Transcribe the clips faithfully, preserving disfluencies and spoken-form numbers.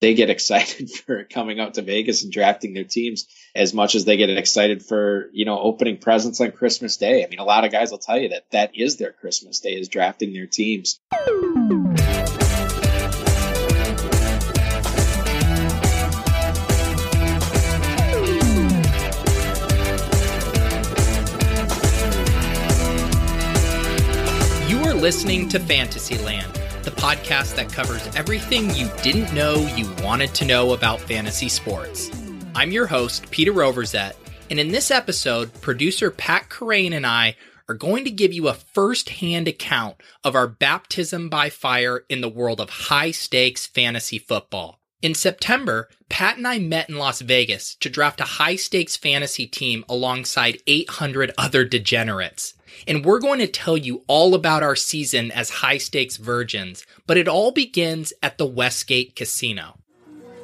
they get excited for coming out to Vegas and drafting their teams as much as they get excited for, you know, opening presents on Christmas Day. I mean, a lot of guys will tell you that that is their Christmas Day, is drafting their teams. You are listening to Fantasyland, the podcast that covers everything you didn't know you wanted to know about fantasy sports. I'm your host, Peter Overzet, and in this episode, producer Pat Corain and I are going to give you a first-hand account of our baptism by fire in the world of high-stakes fantasy football. In September, Pat and I met in Las Vegas to draft a high-stakes fantasy team alongside eight hundred other degenerates. And we're going to tell you all about our season as high-stakes virgins, but it all begins at the Westgate Casino.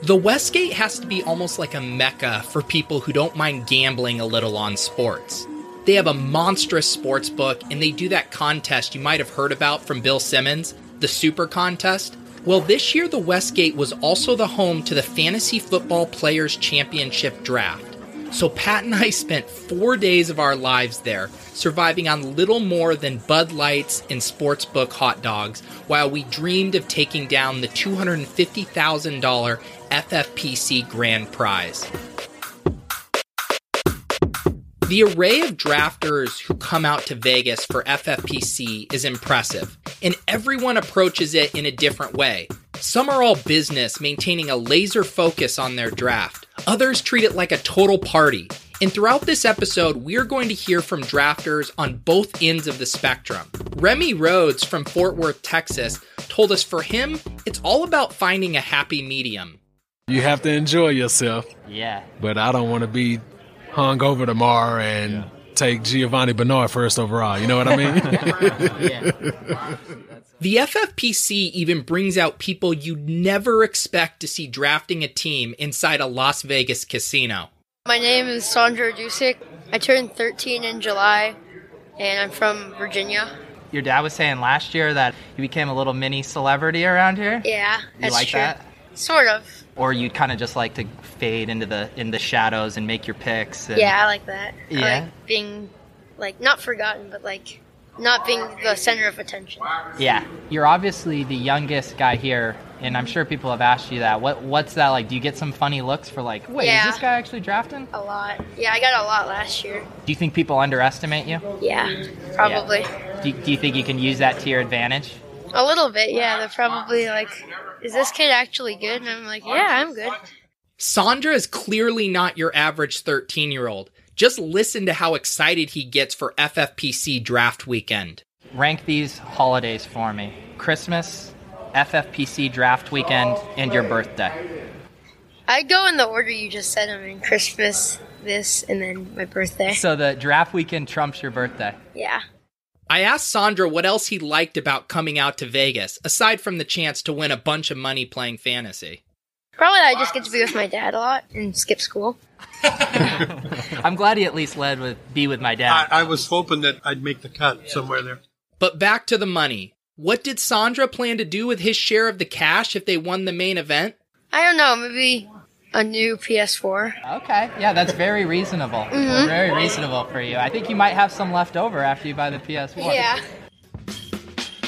The Westgate has to be almost like a mecca for people who don't mind gambling a little on sports. They have a monstrous sports book, and they do that contest you might have heard about from Bill Simmons, the Super Contest. Well, this year the Westgate was also the home to the Fantasy Football Players Championship draft. So Pat and I spent four days of our lives there, surviving on little more than Bud Lights and sportsbook hot dogs, while we dreamed of taking down the two hundred fifty thousand dollars F F P C grand prize. The array of drafters who come out to Vegas for F F P C is impressive, and everyone approaches it in a different way. Some are all business, maintaining a laser focus on their draft. Others treat it like a total party. And throughout this episode, we're going to hear from drafters on both ends of the spectrum. Remy Rhodes from Fort Worth, Texas, told us for him, it's all about finding a happy medium. You have to enjoy yourself. Yeah. But I don't want to be hung over tomorrow and yeah. take Giovanni Bernard first overall. You know what I mean? Yeah. The F F P C even brings out people you'd never expect to see drafting a team inside a Las Vegas casino. My name is Sandra Dusik. I turned thirteen in July, and I'm from Virginia. Your dad was saying last year that you became a little mini celebrity around here? Yeah, you that's like true. That? Sort of. Or you'd kind of just like to fade into the in the shadows and make your picks? And... Yeah, I like that. Yeah? I like being, like, not forgotten, but, like... not being the center of attention. Yeah. You're obviously the youngest guy here, and I'm sure people have asked you that. What What's that like? Do you get some funny looks for like, wait, yeah. is this guy actually drafting? A lot. Yeah, I got a lot last year. Do you think people underestimate you? Yeah, probably. Yeah. Do, do you think you can use that to your advantage? A little bit, yeah. They're probably like, is this kid actually good? And I'm like, yeah, I'm good. Sandra is clearly not your average thirteen-year-old. Just listen to how excited he gets for F F P C draft weekend. Rank these holidays for me. Christmas, F F P C draft weekend, and your birthday. I go in the order you just said them in: Christmas, this, and then my birthday. So the draft weekend trumps your birthday. Yeah. I asked Sandra what else he liked about coming out to Vegas, aside from the chance to win a bunch of money playing fantasy. Probably I just get to be with my dad a lot and skip school. I'm glad he at least led with be with my dad. I, I was hoping that I'd make the cut yeah. somewhere there. But back to the money. What did Sandra plan to do with his share of the cash if they won the main event? I don't know. Maybe a new P S four. Okay. Yeah, that's very reasonable. Mm-hmm. Very reasonable for you. I think you might have some left over after you buy the P S four. Yeah.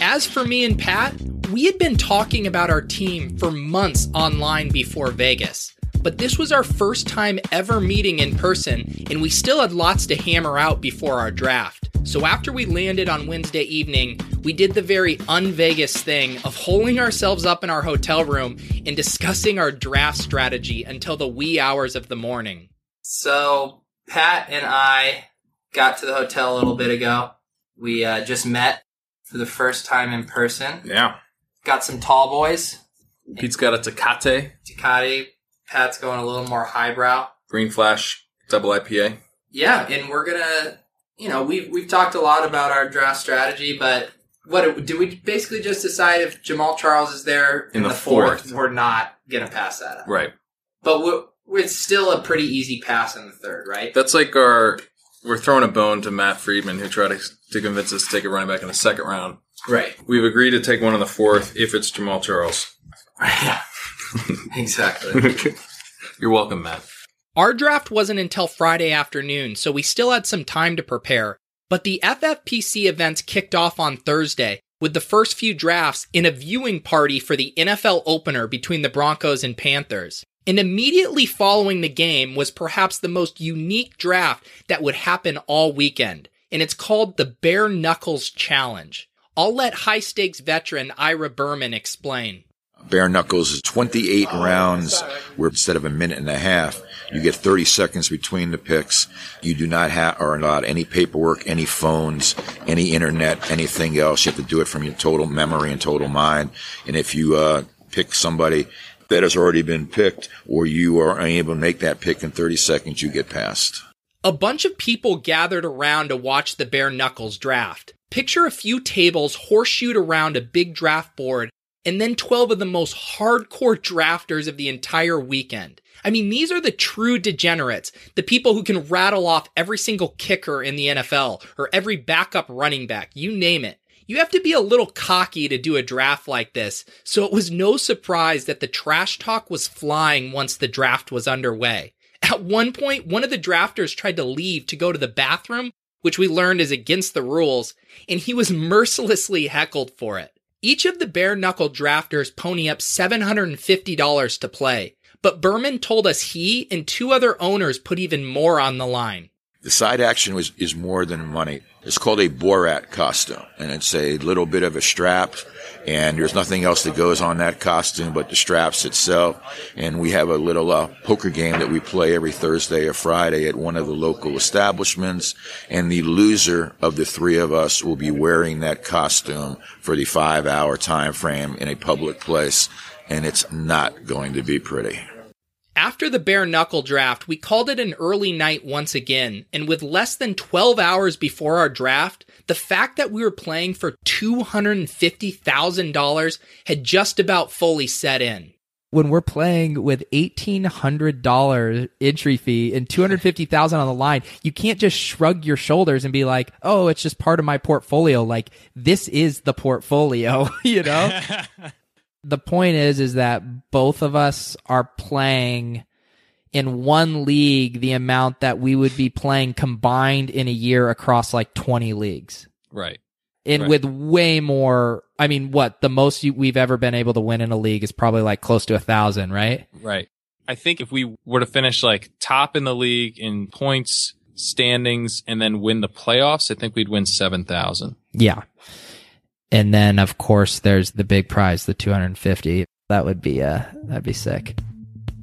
As for me and Pat, we had been talking about our team for months online before Vegas, but this was our first time ever meeting in person, and we still had lots to hammer out before our draft. So after we landed on Wednesday evening, we did the very un-Vegas thing of holing ourselves up in our hotel room and discussing our draft strategy until the wee hours of the morning. So Pat and I got to the hotel a little bit ago. We uh, just met for the first time in person. Yeah. Got some tall boys. Pete's got a Tecate. Tecate. Pat's going a little more highbrow. Green Flash, double I P A. Yeah, and we're going to, you know, we've, we've talked a lot about our draft strategy, but what do we basically just decide if Jamaal Charles is there in, in the, the fourth, fourth? We're not going to pass that up. Right. But we're, it's still a pretty easy pass in the third, right? That's like our... We're throwing a bone to Matt Friedman, who tried to, to convince us to take a running back in the second round. Right. We've agreed to take one in the fourth if it's Jamaal Charles. Yeah. Exactly. You're welcome, Matt. Our draft wasn't until Friday afternoon, so we still had some time to prepare. But the F F P C events kicked off on Thursday, with the first few drafts in a viewing party for the N F L opener between the Broncos and Panthers. And immediately following the game was perhaps the most unique draft that would happen all weekend, and it's called the Bare Knuckles Challenge. I'll let high-stakes veteran Ira Berman explain. Bare Knuckles is twenty-eight rounds where instead of a minute and a half, you get thirty seconds between the picks. You do not have or allowed any paperwork, any phones, any internet, anything else. You have to do it from your total memory and total mind. And if you uh, pick somebody that has already been picked, or you are unable to make that pick in thirty seconds, you get passed. A bunch of people gathered around to watch the Bare Knuckles draft. Picture a few tables horseshoed around a big draft board, and then twelve of the most hardcore drafters of the entire weekend. I mean, these are the true degenerates, the people who can rattle off every single kicker in the N F L, or every backup running back, you name it. You have to be a little cocky to do a draft like this, so it was no surprise that the trash talk was flying once the draft was underway. At one point, one of the drafters tried to leave to go to the bathroom, which we learned is against the rules, and he was mercilessly heckled for it. Each of the bare-knuckle drafters pony up seven hundred fifty dollars to play, but Berman told us he and two other owners put even more on the line. The side action was, is more than money. It's called a Borat costume, and it's a little bit of a strap, and there's nothing else that goes on that costume but the straps itself, and we have a little uh, poker game that we play every Thursday or Friday at one of the local establishments, and the loser of the three of us will be wearing that costume for the five-hour time frame in a public place, and it's not going to be pretty. After the bare knuckle draft, we called it an early night once again, and with less than twelve hours before our draft, the fact that we were playing for two hundred fifty thousand dollars had just about fully set in. When we're playing with eighteen hundred dollars entry fee and two hundred fifty thousand dollars on the line, you can't just shrug your shoulders and be like, oh, it's just part of my portfolio. Like, this is the portfolio, you know? The point is, is that both of us are playing in one league the amount that we would be playing combined in a year across like twenty leagues. Right. And right. with way more, I mean, what the most you, we've ever been able to win in a league is probably like close to a thousand, right? Right. I think if we were to finish like top in the league in points, standings, and then win the playoffs, I think we'd win seven thousand. Yeah. And then, of course, there's the big prize, the two hundred fifty. That would be, uh, that'd be sick.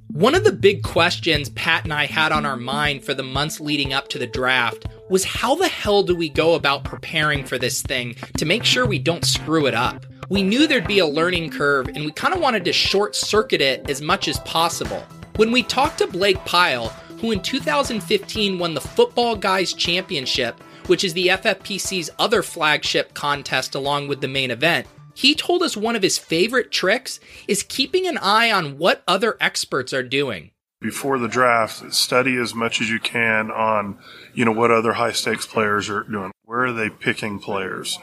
One of the big questions Pat and I had on our mind for the months leading up to the draft was how the hell do we go about preparing for this thing to make sure we don't screw it up? We knew there'd be a learning curve, and we kind of wanted to short-circuit it as much as possible. When we talked to Blake Pyle, who in two thousand fifteen won the Football Guys Championship, which is the F F P C's other flagship contest along with the main event, he told us one of his favorite tricks is keeping an eye on what other experts are doing. Before the draft, study as much as you can on, you know, what other high-stakes players are doing. Where are they picking players?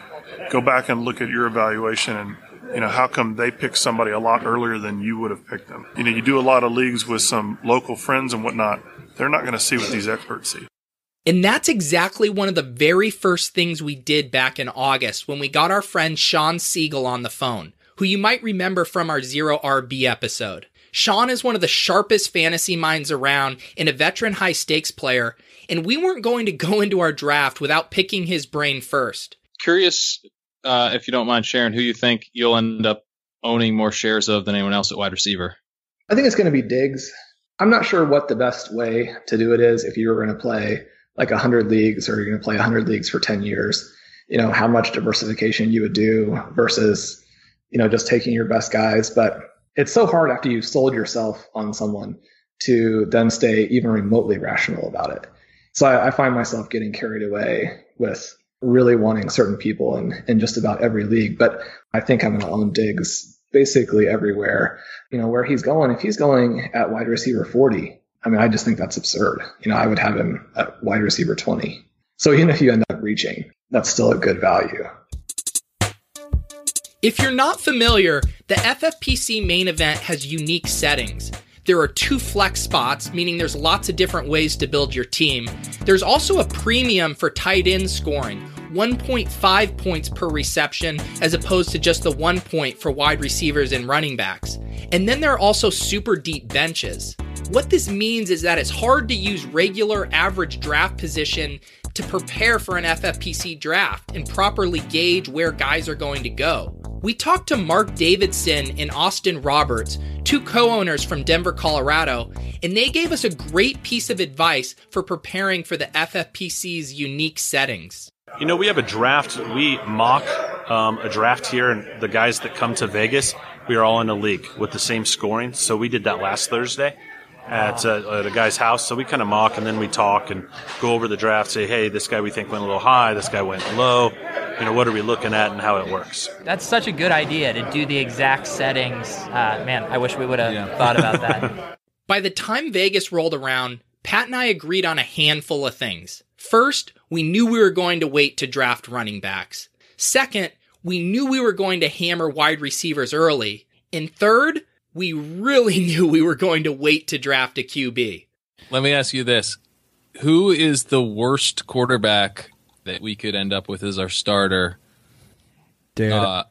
Go back and look at your evaluation and, you know, how come they pick somebody a lot earlier than you would have picked them? You know, you do a lot of leagues with some local friends and whatnot. They're not going to see what these experts see. And that's exactly one of the very first things we did back in August when we got our friend Sean Siegel on the phone, who you might remember from our Zero R B episode. Sean is one of the sharpest fantasy minds around and a veteran high-stakes player, and we weren't going to go into our draft without picking his brain first. Curious, uh, if you don't mind sharing, who you think you'll end up owning more shares of than anyone else at wide receiver? I think it's going to be Diggs. I'm not sure what the best way to do it is if you're going to play like one hundred leagues or you're going to play one hundred leagues for ten years, you know, how much diversification you would do versus, you know, just taking your best guys. But it's so hard after you've sold yourself on someone to then stay even remotely rational about it. So I, I find myself getting carried away with really wanting certain people in, in just about every league. But I think I'm going to own Diggs basically everywhere, you know, where he's going. If he's going at wide receiver forty, I mean, I just think that's absurd. You know, I would have him at wide receiver twenty. So even if you end up reaching, that's still a good value. If you're not familiar, the F F P C main event has unique settings. There are two flex spots, meaning there's lots of different ways to build your team. There's also a premium for tight end scoring, one point five points per reception, as opposed to just the one point for wide receivers and running backs. And then there are also super deep benches. What this means is that it's hard to use regular average draft position to prepare for an F F P C draft and properly gauge where guys are going to go. We talked to Mark Davidson and Austin Roberts, two co-owners from Denver, Colorado, and they gave us a great piece of advice for preparing for the F F P C's unique settings. You know, we have a draft. We mock um, a draft here, and the guys that come to Vegas, we are all in a league with the same scoring. So we did that last Thursday. At a, at a guy's house, so we kind of mock and then we talk and go over the draft, say, hey, this guy we think went a little high, this guy went low, you know, what are we looking at and how it works. That's such a good idea to do the exact settings. Uh, man, I wish we would have yeah. thought about that. By the time Vegas rolled around, Pat and I agreed on a handful of things. First, we knew we were going to wait to draft running backs. Second, we knew we were going to hammer wide receivers early. And third, we really knew we were going to wait to draft a Q B. Let me ask you this. Who is the worst quarterback that we could end up with as our starter? Dude. Uh,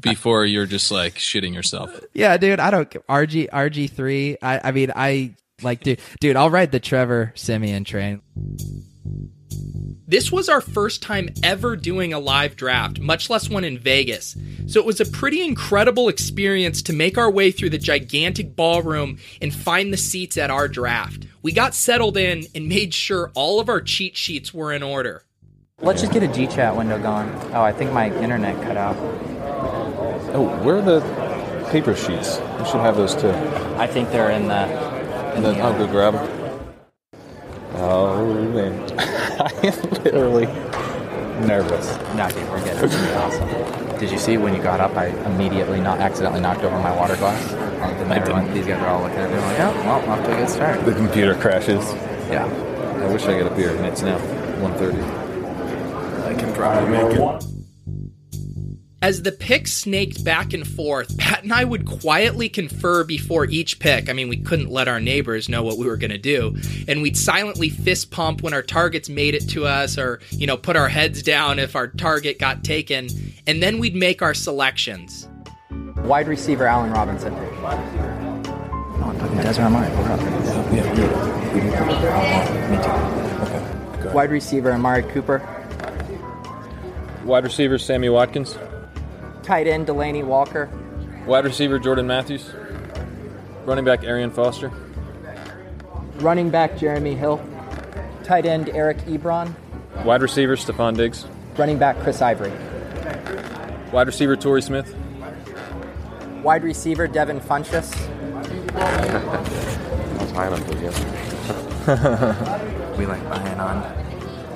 before I, you're just like shitting yourself. Yeah, dude, I don't R G R G three. I I mean, I like dude, dude, I'll ride the Trevor Siemian train. This was our first time ever doing a live draft, much less one in Vegas. So it was a pretty incredible experience to make our way through the gigantic ballroom and find the seats at our draft. We got settled in and made sure all of our cheat sheets were in order. Let's just get a G-chat window going. Oh, I think my internet cut out. Oh, where are the paper sheets? We should have those too. I think they're in the... In the I'll go grab them. Oh, man. I am literally nervous. No, dude, we're good. It's going to be awesome. Did you see when you got up, I immediately not accidentally knocked over my water glass? And everyone, these guys are all looking at me like, oh, well, off to a good start. The computer crashes. Yeah. I wish I got a beer, and it's now one thirty. I can probably make it. As the picks snaked back and forth, Pat and I would quietly confer before each pick. I mean, we couldn't let our neighbors know what we were going to do. And we'd silently fist pump when our targets made it to us or, you know, put our heads down if our target got taken. And then we'd make our selections. Wide receiver, Allen Robinson. Oh, yeah, that's where I'm at. Yeah, yeah. Me too. Okay. Wide receiver, Amari Cooper. Wide receiver, Sammy Watkins. Tight end, Delaney Walker. Wide receiver, Jordan Matthews. Running back, Arian Foster. Running back, Jeremy Hill. Tight end, Eric Ebron. Wide receiver, Stephon Diggs. Running back, Chris Ivory. Wide receiver, Torrey Smith. Wide receiver, Devin Funchess. pineapple yesterday. We like buying on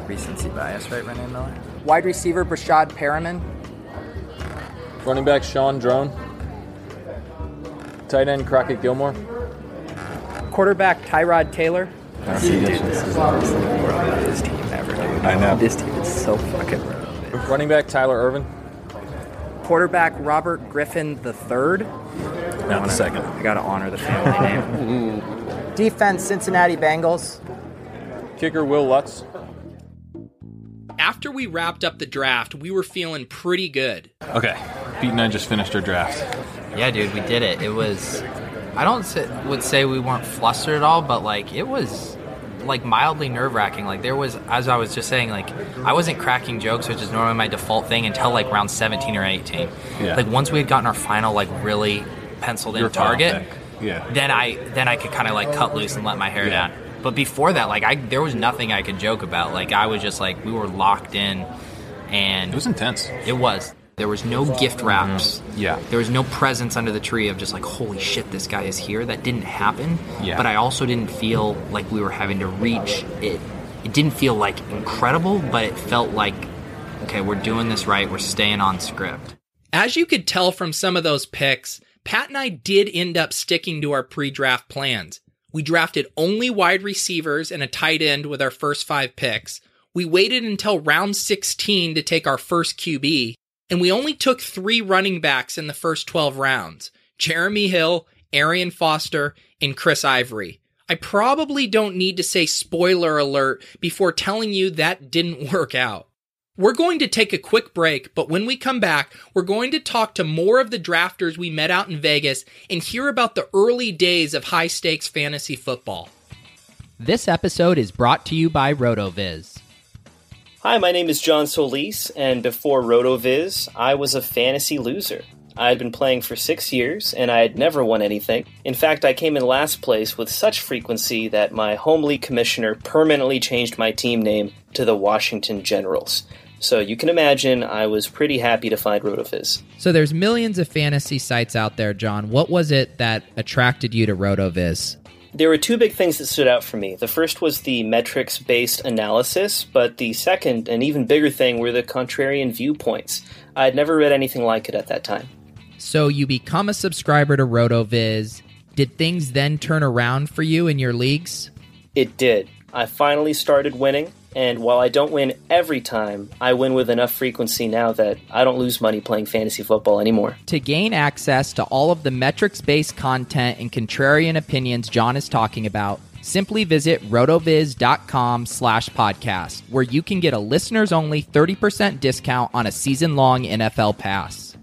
recency bias, right, Renee Miller? Wide receiver, Brashad Perriman. Running back, Sean Drone. Tight end, Crockett Gilmore. Quarterback, Tyrod Taylor. I see Dude, this is the worst thing in the world about this team ever. Dude. I know. This team is so fucking rough. Running back, Tyler Irvin. Quarterback, Robert Griffin the third. Not the second. I got to honor the family name. Defense, Cincinnati Bengals. Kicker, Will Lutz. After we wrapped up the draft, we were feeling pretty good. Okay, Pete and I just finished our draft. Yeah, dude, we did it. It was... I don't say, would say we weren't flustered at all, but, like, it was, like, mildly nerve-wracking. Like, there was, as I was just saying, like, I wasn't cracking jokes, which is normally my default thing, until, like, round seventeen or eighteen. Yeah. Like, once we had gotten our final, like, really penciled in target, yeah. then I then I could kind of, like, cut loose and let my hair yeah. down. But before that, like, I there was nothing I could joke about. Like, I was just, like, we were locked in, and... It was intense. It was. There was no gift wraps. Mm-hmm. Yeah. There was no presents under the tree of just like, holy shit, this guy is here. That didn't happen. Yeah. But I also didn't feel like we were having to reach it. It didn't feel like incredible, but it felt like, okay, we're doing this right. We're staying on script. As you could tell from some of those picks, Pat and I did end up sticking to our pre-draft plans. We drafted only wide receivers and a tight end with our first five picks. We waited until round sixteen to take our first Q B. And we only took three running backs in the first twelve rounds. Jeremy Hill, Arian Foster, and Chris Ivory. I probably don't need to say spoiler alert before telling you that didn't work out. We're going to take a quick break, but when we come back, we're going to talk to more of the drafters we met out in Vegas and hear about the early days of high-stakes fantasy football. This episode is brought to you by RotoViz. Hi, my name is John Solis, and before RotoViz, I was a fantasy loser. I had been playing for six years, and I had never won anything. In fact, I came in last place with such frequency that my home league commissioner permanently changed my team name to the Washington Generals. So you can imagine I was pretty happy to find RotoViz. So there's millions of fantasy sites out there, John. What was it that attracted you to RotoViz? There were two big things that stood out for me. The first was the metrics-based analysis, but the second and even bigger thing were the contrarian viewpoints. I had never read anything like it at that time. So you become a subscriber to RotoViz. Did things then turn around for you in your leagues? It did. I finally started winning, and while I don't win every time, I win with enough frequency now that I don't lose money playing fantasy football anymore. To gain access to all of the metrics-based content and contrarian opinions John is talking about, simply visit rotoviz.com slash podcast, where you can get a listeners-only thirty percent discount on a season-long N F L pass.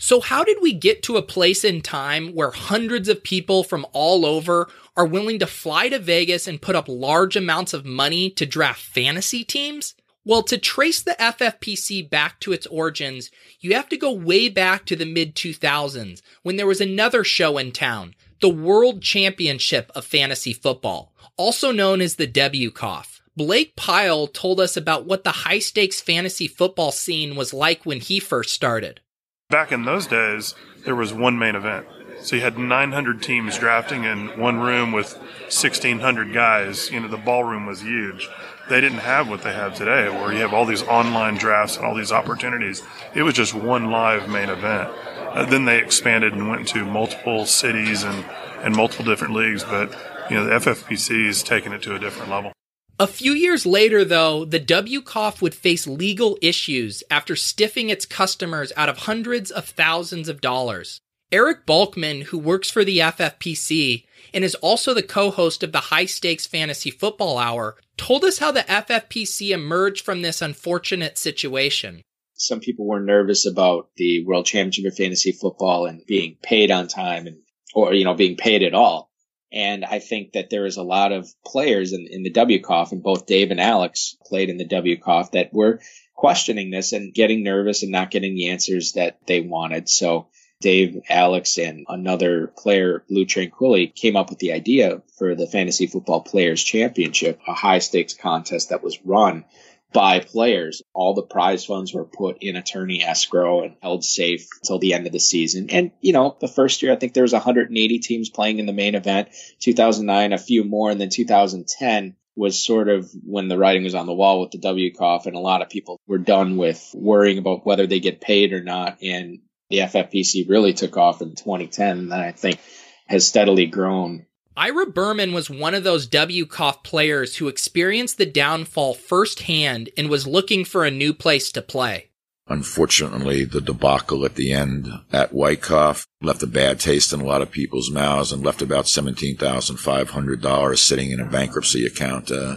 So how did we get to a place in time where hundreds of people from all over are willing to fly to Vegas and put up large amounts of money to draft fantasy teams? Well, to trace the F F P C back to its origins, you have to go way back to the mid two thousands when there was another show in town, the World Championship of Fantasy Football, also known as the W C O F. Blake Pyle told us about what the high-stakes fantasy football scene was like when he first started. Back in those days, there was one main event. So you had nine hundred teams drafting in one room with sixteen hundred guys. You know, the ballroom was huge. They didn't have what they have today, where you have all these online drafts and all these opportunities. It was just one live main event. Uh, then they expanded and went to multiple cities and, and multiple different leagues. But, you know, the F F P C has taken it to a different level. A few years later, though, the W C O F would face legal issues after stiffing its customers out of hundreds of thousands of dollars. Eric Balkman, who works for the F F P C and is also the co-host of the High Stakes Fantasy Football Hour, told us how the F F P C emerged from this unfortunate situation. Some people were nervous about the World Championship of Fantasy Football and being paid on time and, or, you know, being paid at all. And I think that there is a lot of players in, in the W C O F, and both Dave and Alex played in the W C O F, that were questioning this and getting nervous and not getting the answers that they wanted. So Dave, Alex, and another player, Lou Tranquilli, came up with the idea for the Fantasy Football Players Championship, a high-stakes contest that was run by players. All the prize funds were put in attorney escrow and held safe until the end of the season. And, you know, the first year, I think there was one hundred eighty teams playing in the main event, two thousand nine, a few more. And then two thousand ten was sort of when the writing was on the wall with the W C O F, and a lot of people were done with worrying about whether they get paid or not. And the F F P C really took off in twenty ten, and I think has steadily grown. Ira Berman was one of those W C O F players who experienced the downfall firsthand and was looking for a new place to play. Unfortunately, the debacle at the end at Wyckoff left a bad taste in a lot of people's mouths and left about seventeen thousand five hundred dollars sitting in a bankruptcy account. Uh,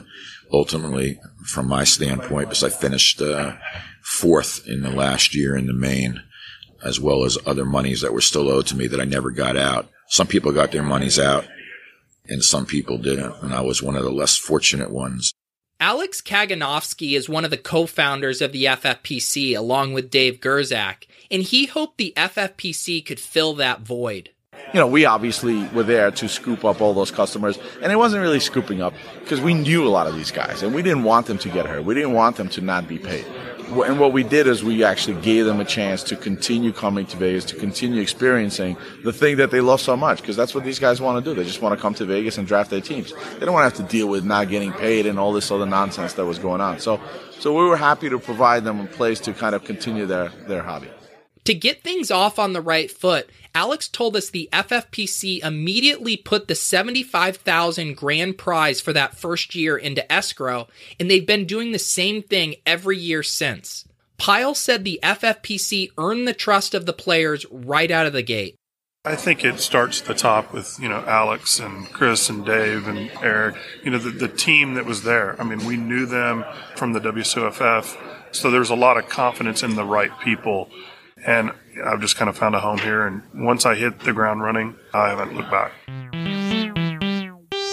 ultimately, from my standpoint, because I finished uh, fourth in the last year in the main, as well as other monies that were still owed to me that I never got out. Some people got their monies out, and some people didn't, and I was one of the less fortunate ones. Alex Kaganovsky is one of the co-founders of the F F P C, along with Dave Gerzak, and he hoped the F F P C could fill that void. You know, we obviously were there to scoop up all those customers, and it wasn't really scooping up because we knew a lot of these guys, and we didn't want them to get hurt. We didn't want them to not be paid. And what we did is we actually gave them a chance to continue coming to Vegas, to continue experiencing the thing that they love so much, because that's what these guys want to do. They just want to come to Vegas and draft their teams. They don't want to have to deal with not getting paid and all this other nonsense that was going on. So so we were happy to provide them a place to kind of continue their, their hobby. To get things off on the right foot, Alex told us the F F P C immediately put the seventy-five thousand dollars grand prize for that first year into escrow, and they've been doing the same thing every year since. Pyle said the F F P C earned the trust of the players right out of the gate. I think it starts at the top with, you know, Alex and Chris and Dave and Eric, you know, the, the team that was there. I mean, we knew them from the W C O F F, so there's a lot of confidence in the right people. And I've just kind of found a home here. And once I hit the ground running, I haven't looked back.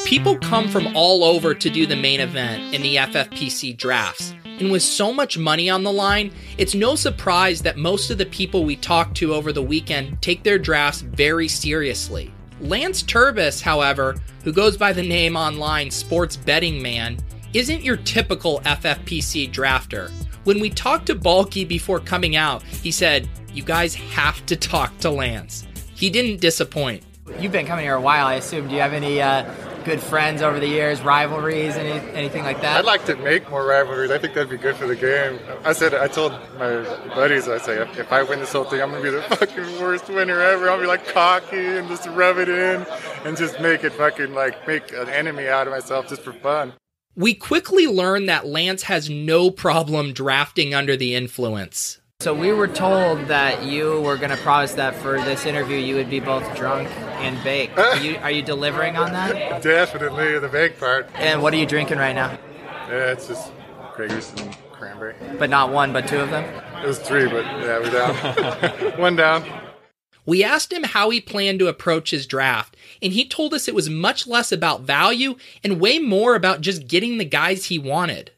People come from all over to do the main event in the F F P C drafts. And with so much money on the line, it's no surprise that most of the people we talked to over the weekend take their drafts very seriously. Lance Turbis, however, who goes by the name online Sports Betting Man, isn't your typical F F P C drafter. When we talked to Balky before coming out, he said, "You guys have to talk to Lance." He didn't disappoint. You've been coming here a while, I assume. Do you have any uh, good friends over the years, rivalries, any, anything like that? I'd like to make more rivalries. I think that'd be good for the game. I said, I told my buddies, I said, like, if I win this whole thing, I'm going to be the fucking worst winner ever. I'll be like cocky and just rub it in and just make it fucking like make an enemy out of myself just for fun. We quickly learned that Lance has no problem drafting under the influence. So we were told that you were going to promise that for this interview you would be both drunk and baked. Are you, are you delivering on that? Definitely, the baked part. And what are you drinking right now? Yeah, it's just Gregor's and cranberry. But not one, but two of them? It was three, but yeah, we're down. One down. We asked him how he planned to approach his draft, and he told us it was much less about value and way more about just getting the guys he wanted.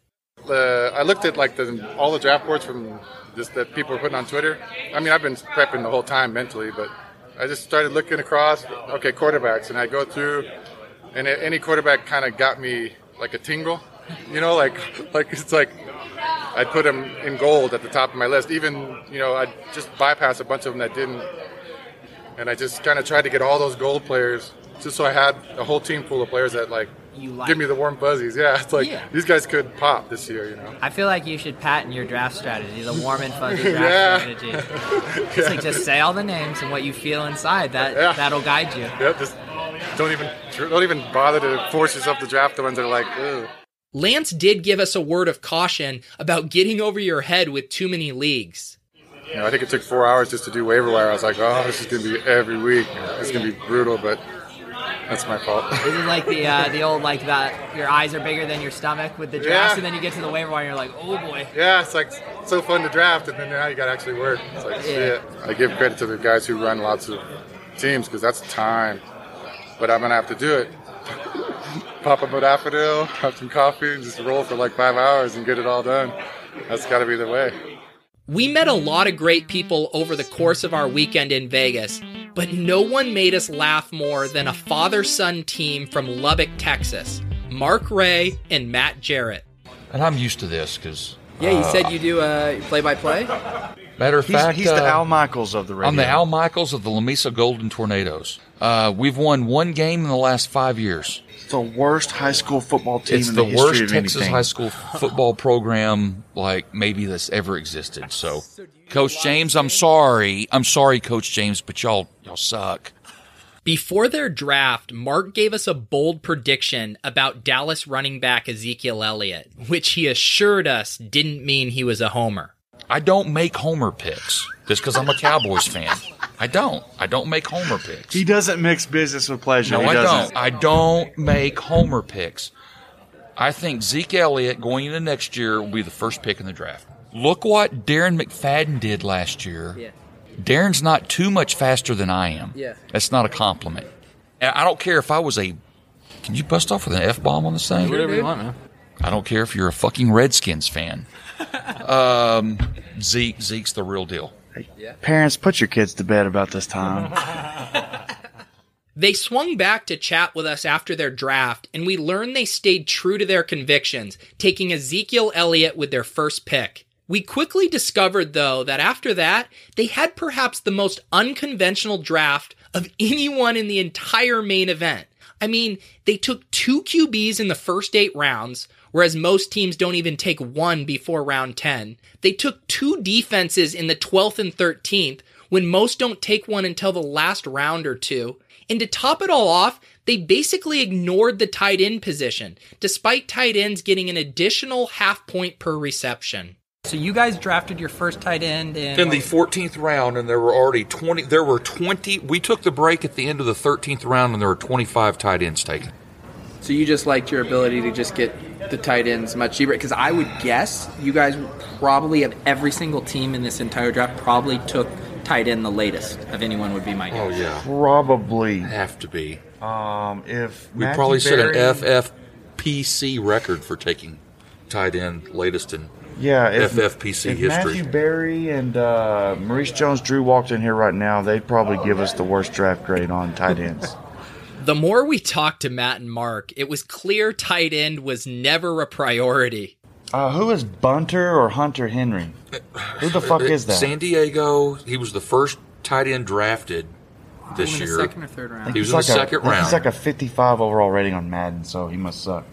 Uh, I looked at like the, all the draft boards from just that people were putting on Twitter. I mean, I've been prepping the whole time mentally, but I just started looking across, okay, quarterbacks, and I go through, and any quarterback kind of got me like a tingle, you know, like like it's like I put them in gold at the top of my list. Even, you know, I just bypassed a bunch of them that didn't. And I just kind of tried to get all those gold players just so I had a whole team full of players that, like, like give me the warm fuzzies. Yeah, it's like, yeah. These guys could pop this year, you know. I feel like you should patent your draft strategy, the warm and fuzzy draft strategy. It's yeah. Like just say all the names and what you feel inside. That, yeah. That'll guide you. Yeah, just don't even, don't even bother to force yourself to draft the ones that are like, ew. Lance did give us a word of caution about getting over your head with too many leagues. You know, I think it took four hours just to do waiver wire. I was like, oh, this is going to be every week. It's going to be brutal, but that's my fault. This is like the uh, the old, like, that your eyes are bigger than your stomach with the draft, yeah. And then you get to the waiver wire and you're like, oh, boy. Yeah, it's, like, so fun to draft, and then now you got to actually work. It's like, shit. Yeah. I give credit to the guys who run lots of teams because that's time, but I'm going to have to do it. Pop a modafinil, have some coffee, and just roll for, like, five hours and get it all done. That's got to be the way. We met a lot of great people over the course of our weekend in Vegas, but no one made us laugh more than a father-son team from Lubbock, Texas, Mark Ray and Matt Jarrett. And I'm used to this because. Yeah, you uh, said you do uh, play-by-play? Matter of he's, fact, he's uh, the Al Michaels of the radio. I'm the Al Michaels of the Lamesa Golden Tornadoes. Uh, we've won one game in the last five years. It's the worst high school football team it's in the, the history worst of Texas anything. High school football program, like maybe that's ever existed. So, so Coach James, I'm sorry, I'm sorry, Coach James, but y'all y'all suck. Before their draft, Mark gave us a bold prediction about Dallas running back Ezekiel Elliott, which he assured us didn't mean he was a homer. I don't make homer picks just because I'm a Cowboys fan. I don't. I don't make homer picks. He doesn't mix business with pleasure. No, he I doesn't. don't. I don't make homer picks. I think Zeke Elliott going into next year will be the first pick in the draft. Look what Darren McFadden did last year. Yeah. Darren's not too much faster than I am. Yeah. That's not a compliment. I don't care if I was a – can you bust off with an F-bomb on this thing? Whatever you want, man. I don't care if you're a fucking Redskins fan. um, Zeke, Zeke's the real deal. Hey, yeah. Parents, put your kids to bed about this time. They swung back to chat with us after their draft, and we learned they stayed true to their convictions, taking Ezekiel Elliott with their first pick. We quickly discovered, though, that after that, they had perhaps the most unconventional draft of anyone in the entire main event. I mean, they took two Q Bs in the first eight rounds, whereas most teams don't even take one before round ten. They took two defenses in the twelfth and thirteenth, when most don't take one until the last round or two. And to top it all off, they basically ignored the tight end position, despite tight ends getting an additional half point per reception. So you guys drafted your first tight end in... in the fourteenth round, and there were already twenty... There were twenty... We took the break at the end of the thirteenth round, and there were twenty-five tight ends taken. So you just liked your ability to just get the tight ends much cheaper? Because I would guess you guys probably of every single team in this entire draft probably took tight end the latest of anyone would be my guess. Oh, yeah. Probably. Have to be. Um, if We Matthew probably Berry... set an F F P C record for taking tight end latest in... Yeah, if, F F P C if history. Matthew Berry and uh, Maurice Jones-Drew walked in here right now, they'd probably oh, give us the worst draft grade on tight ends. The more we talked to Matt and Mark, it was clear tight end was never a priority. Uh, who is Bunter or Hunter Henry? Who the fuck is that? San Diego, he was the first tight end drafted this year. He was in the second or third round. He was in the second round. He's like a fifty-five overall rating on Madden, so he must suck.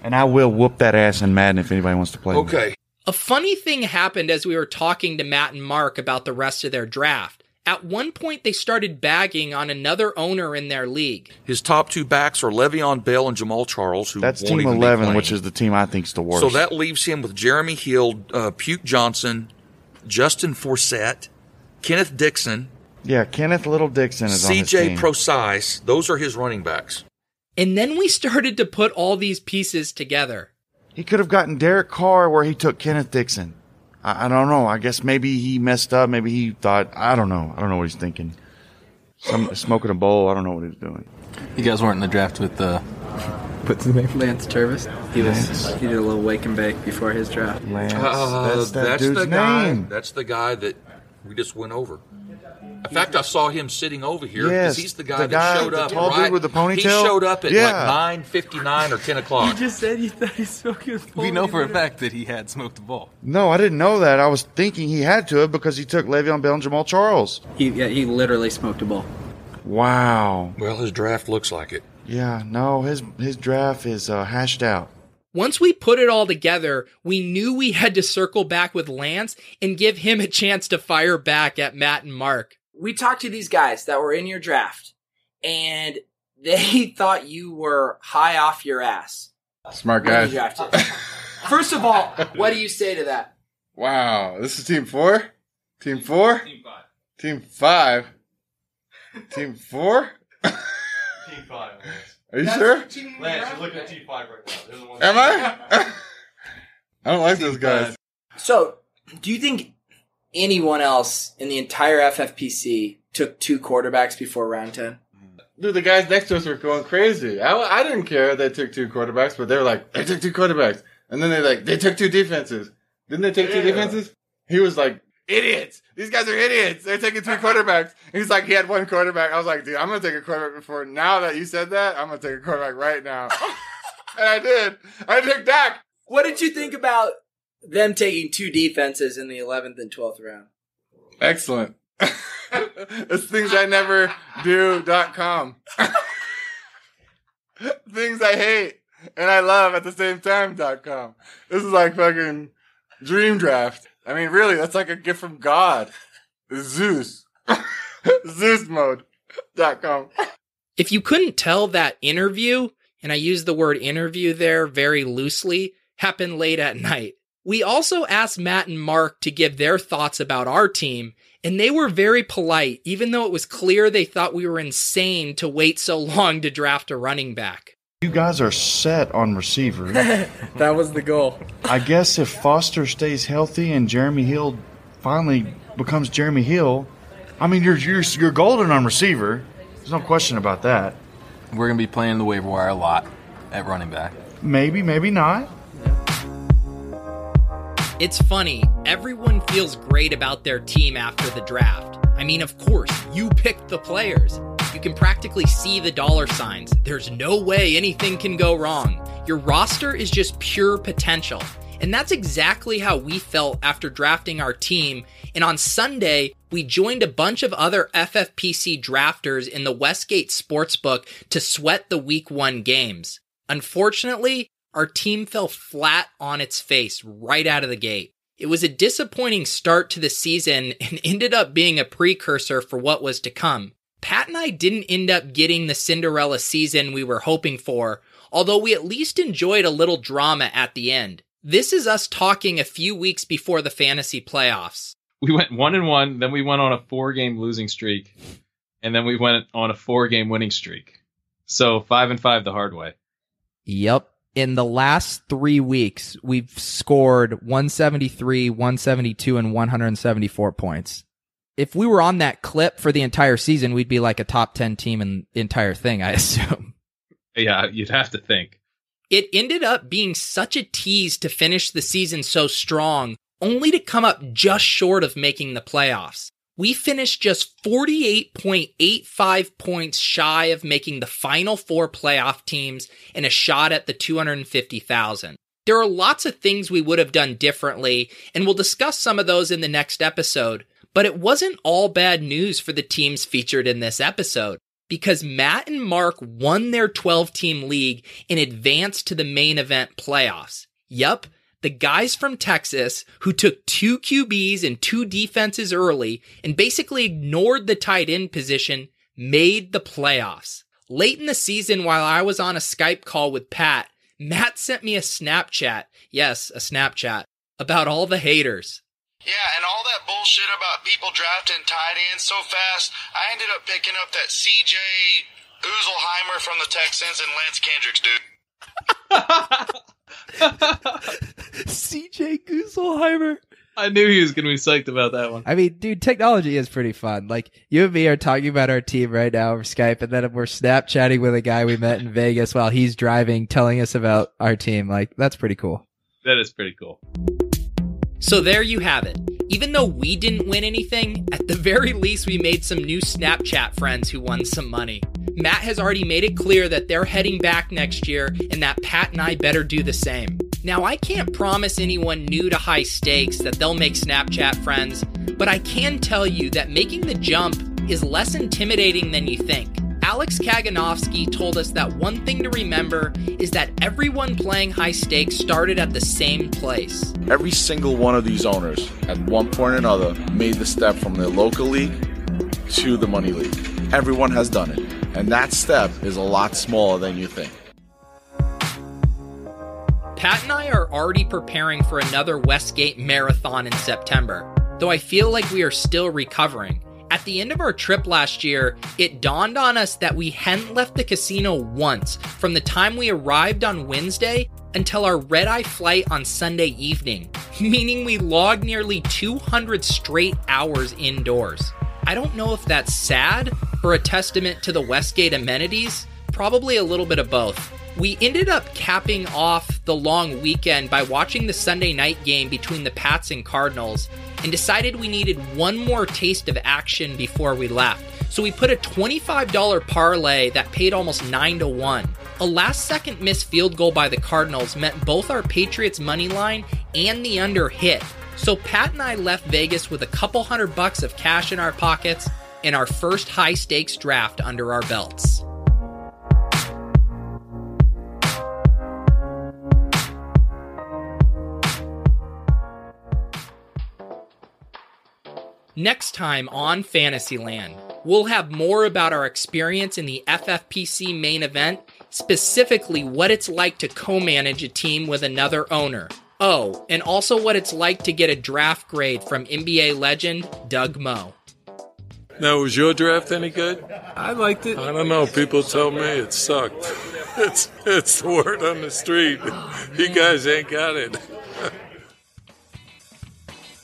And I will whoop that ass in Madden if anybody wants to play. Okay. Me. A funny thing happened as we were talking to Matt and Mark about the rest of their draft. At one point, they started bagging on another owner in their league. His top two backs are Le'Veon Bell and Jamaal Charles. Who That's team eleven, which is the team I think is the worst. So that leaves him with Jeremy Hill, uh, Puke Johnson, Justin Forsett, Kenneth Dixon. Yeah, Kenneth Little Dixon is on his team. C J Procise. Those are his running backs. And then we started to put all these pieces together. He could have gotten Derek Carr where he took Kenneth Dixon. I, I don't know. I guess maybe he messed up. Maybe he thought, I don't know. I don't know what he's thinking. Some smoking a bowl. I don't know what he was doing. You guys weren't in the draft with uh, what's his name? Lance Turbis. He was. Lance. He did a little wake and bake before his draft. Lance. Uh, that's that that's dude's the guy. Name. That's the guy that we just went over. In fact, I saw him sitting over here because yes, he's the guy, the guy that showed up. The tall right? dude with the ponytail? He showed up at yeah. like nine fifty-nine or ten o'clock. You just said he thought he smoked his ball. We know for a fact that he had smoked the ball. No, I didn't know that. I was thinking he had to have because he took Le'Veon Bell and Jamaal Charles. He, yeah, he literally smoked the ball. Wow. Well, his draft looks like it. Yeah, no, his, his draft is uh, hashed out. Once we put it all together, we knew we had to circle back with Lance and give him a chance to fire back at Matt and Mark. We talked to these guys that were in your draft, and they thought you were high off your ass. Smart guys. First of all, what do you say to that? Wow. This is team four? Team four? Team five. Team five? Team four? Team five. Are you That's sure? Team Lance, you're looking at team five right now. They're the ones Am I? I don't like team those guys. Five. So, do you think... anyone else in the entire F F P C took two quarterbacks before round ten? Dude, the guys next to us were going crazy. I, I didn't care that they took two quarterbacks, but they were like, they took two quarterbacks. And then they're like, they took two defenses. Didn't they take yeah. two defenses? He was like, idiots. These guys are idiots. They're taking two quarterbacks. He's like, he had one quarterback. I was like, dude, I'm going to take a quarterback before. Now that you said that, I'm going to take a quarterback right now. And I did. I took Dak. What did you think about them taking two defenses in the eleventh and twelfth round? Excellent. It's things I never do dot com. Things I hate and I love at the same time dot com. This is like fucking dream draft. I mean, really, that's like a gift from God. Zeus. Zeus mode dot com. If you couldn't tell, that interview, and I use the word interview there very loosely, happened late at night. We also asked Matt and Mark to give their thoughts about our team, and they were very polite, even though it was clear they thought we were insane to wait so long to draft a running back. You guys are set on receivers. That was the goal. I guess if Foster stays healthy and Jeremy Hill finally becomes Jeremy Hill, I mean, you're, you're, you're golden on receiver. There's no question about that. We're going to be playing the waiver wire a lot at running back. Maybe, maybe not. It's funny, everyone feels great about their team after the draft. I mean, of course, you picked the players. You can practically see the dollar signs. There's no way anything can go wrong. Your roster is just pure potential. And that's exactly how we felt after drafting our team. And on Sunday, we joined a bunch of other F F P C drafters in the Westgate Sportsbook to sweat the week one games. Unfortunately, our team fell flat on its face right out of the gate. It was a disappointing start to the season and ended up being a precursor for what was to come. Pat and I didn't end up getting the Cinderella season we were hoping for, although we at least enjoyed a little drama at the end. This is us talking a few weeks before the fantasy playoffs. We went one and one, then we went on a four-game losing streak, and then we went on a four-game winning streak. So five and five the hard way. Yep. In the last three weeks, we've scored one seventy-three, one seventy-two, and one seventy-four points. If we were on that clip for the entire season, we'd be like a top ten team in the entire thing, I assume. Yeah, you'd have to think. It ended up being such a tease to finish the season so strong, only to come up just short of making the playoffs. We finished just forty-eight point eight five points shy of making the final four playoff teams and a shot at the two hundred fifty thousand. There are lots of things we would have done differently, and we'll discuss some of those in the next episode, but it wasn't all bad news for the teams featured in this episode, because Matt and Mark won their twelve-team league and advanced to the main event playoffs. Yup. The guys from Texas who took two Q Bs and two defenses early and basically ignored the tight end position made the playoffs. Late in the season, while I was on a Skype call with Pat, Matt sent me a Snapchat, yes, a Snapchat, about all the haters. Yeah, and all that bullshit about people drafting tight ends so fast, I ended up picking up that C J Uzelheimer from the Texans and Lance Kendricks, dude. C J Guselheimer. I knew he was going to be psyched about that one. I mean, dude, technology is pretty fun. Like, you and me are talking about our team right now over Skype, and then we're Snapchatting with a guy we met in Vegas while he's driving, telling us about our team. Like, that's pretty cool. That is pretty cool. So there you have it. Even though we didn't win anything, at the very least, we made some new Snapchat friends who won some money. Matt has already made it clear that they're heading back next year and that Pat and I better do the same. Now, I can't promise anyone new to high stakes that they'll make Snapchat friends, but I can tell you that making the jump is less intimidating than you think. Alex Kaganovsky told us that one thing to remember is that everyone playing high stakes started at the same place. Every single one of these owners, at one point or another, made the step from their local league to the money league. Everyone has done it. And that step is a lot smaller than you think. Pat and I are already preparing for another Westgate marathon in September, though I feel like we are still recovering. At the end of our trip last year, it dawned on us that we hadn't left the casino once from the time we arrived on Wednesday until our red-eye flight on Sunday evening, meaning we logged nearly two hundred straight hours indoors. I don't know if that's sad or a testament to the Westgate amenities, probably a little bit of both. We ended up capping off the long weekend by watching the Sunday night game between the Pats and Cardinals, and decided we needed one more taste of action before we left. So we put a twenty-five dollar parlay that paid almost nine to one. A last-second missed field goal by the Cardinals meant both our Patriots' money line and the under hit. So Pat and I left Vegas with a couple hundred bucks of cash in our pockets and our first high-stakes draft under our belts. Next time on Fantasyland, we'll have more about our experience in the F F P C main event, specifically what it's like to co-manage a team with another owner. Oh, and also what it's like to get a draft grade from N B A legend Doug Moe. Now, was your draft any good? I liked it. I don't know. People told me it sucked. it's, it's the word on the street. Oh, you guys ain't got it.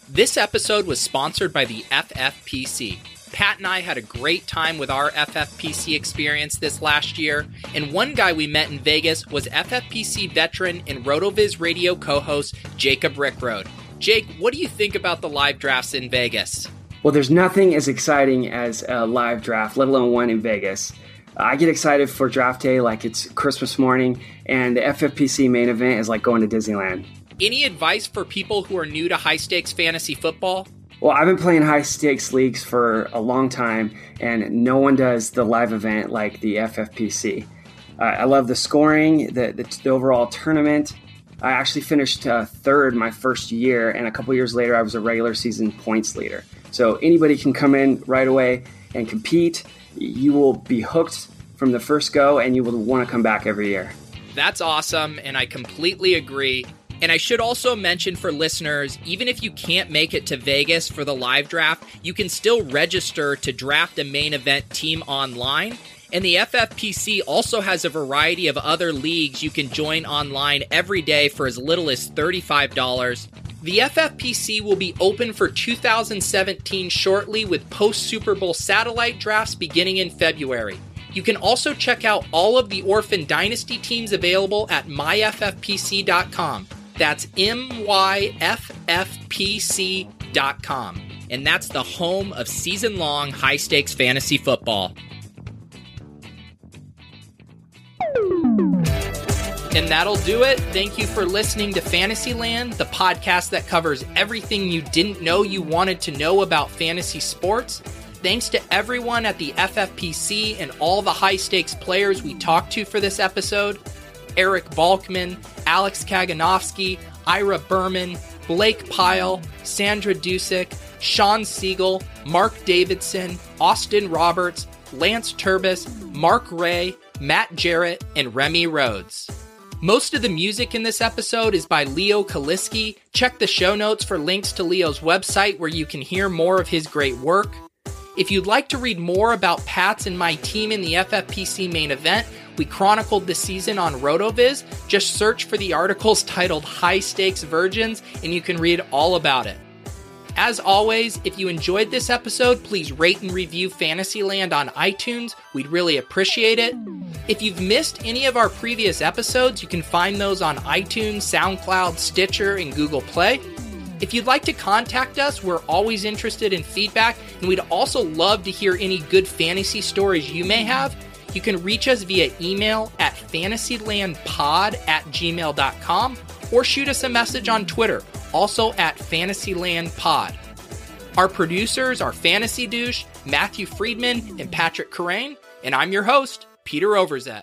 This episode was sponsored by the F F P C. Pat and I had a great time with our F F P C experience this last year, and one guy we met in Vegas was F F P C veteran and RotoViz radio co-host Jacob Rickroad. Jake, what do you think about the live drafts in Vegas? Well, there's nothing as exciting as a live draft, let alone one in Vegas. I get excited for draft day like it's Christmas morning, and the F F P C main event is like going to Disneyland. Any advice for people who are new to high-stakes fantasy football? Well, I've been playing high-stakes leagues for a long time, and no one does the live event like the F F P C. Uh, I love the scoring, the, the, the overall tournament. I actually finished uh, third my first year, and a couple years later, I was a regular season points leader. So anybody can come in right away and compete. You will be hooked from the first go, and you will want to come back every year. That's awesome, and I completely agree. And I should also mention for listeners, even if you can't make it to Vegas for the live draft, you can still register to draft a main event team online. And the F F P C also has a variety of other leagues you can join online every day for as little as thirty-five dollars. The F F P C will be open for two thousand seventeen shortly with post-Super Bowl satellite drafts beginning in February. You can also check out all of the Orphan Dynasty teams available at my f f p c dot com. That's M Y F F P C dot com. And that's the home of season-long high-stakes fantasy football. And that'll do it. Thank you for listening to Fantasyland, the podcast that covers everything you didn't know you wanted to know about fantasy sports. Thanks to everyone at the F F P C and all the high-stakes players we talked to for this episode. Eric Balkman, Alex Kaganovsky, Ira Berman, Blake Pyle, Sandra Dusik, Sean Siegel, Mark Davidson, Austin Roberts, Lance Turbis, Mark Ray, Matt Jarrett, and Remy Rhodes. Most of the music in this episode is by Leo Kaliski. Check the show notes for links to Leo's website where you can hear more of his great work. If you'd like to read more about Pat's and my team in the F F P C main event, we chronicled this season on RotoViz. Just search for the articles titled High Stakes Virgins, and you can read all about it. As always, if you enjoyed this episode, please rate and review Fantasyland on iTunes. We'd really appreciate it. If you've missed any of our previous episodes, you can find those on iTunes, SoundCloud, Stitcher, and Google Play. If you'd like to contact us, we're always interested in feedback, and we'd also love to hear any good fantasy stories you may have. You can reach us via email at fantasylandpod at gmail dot com or shoot us a message on Twitter, also at fantasylandpod. Our producers are Fantasy Douche, Matthew Friedman, and Patrick Corain, and I'm your host, Peter Overzet.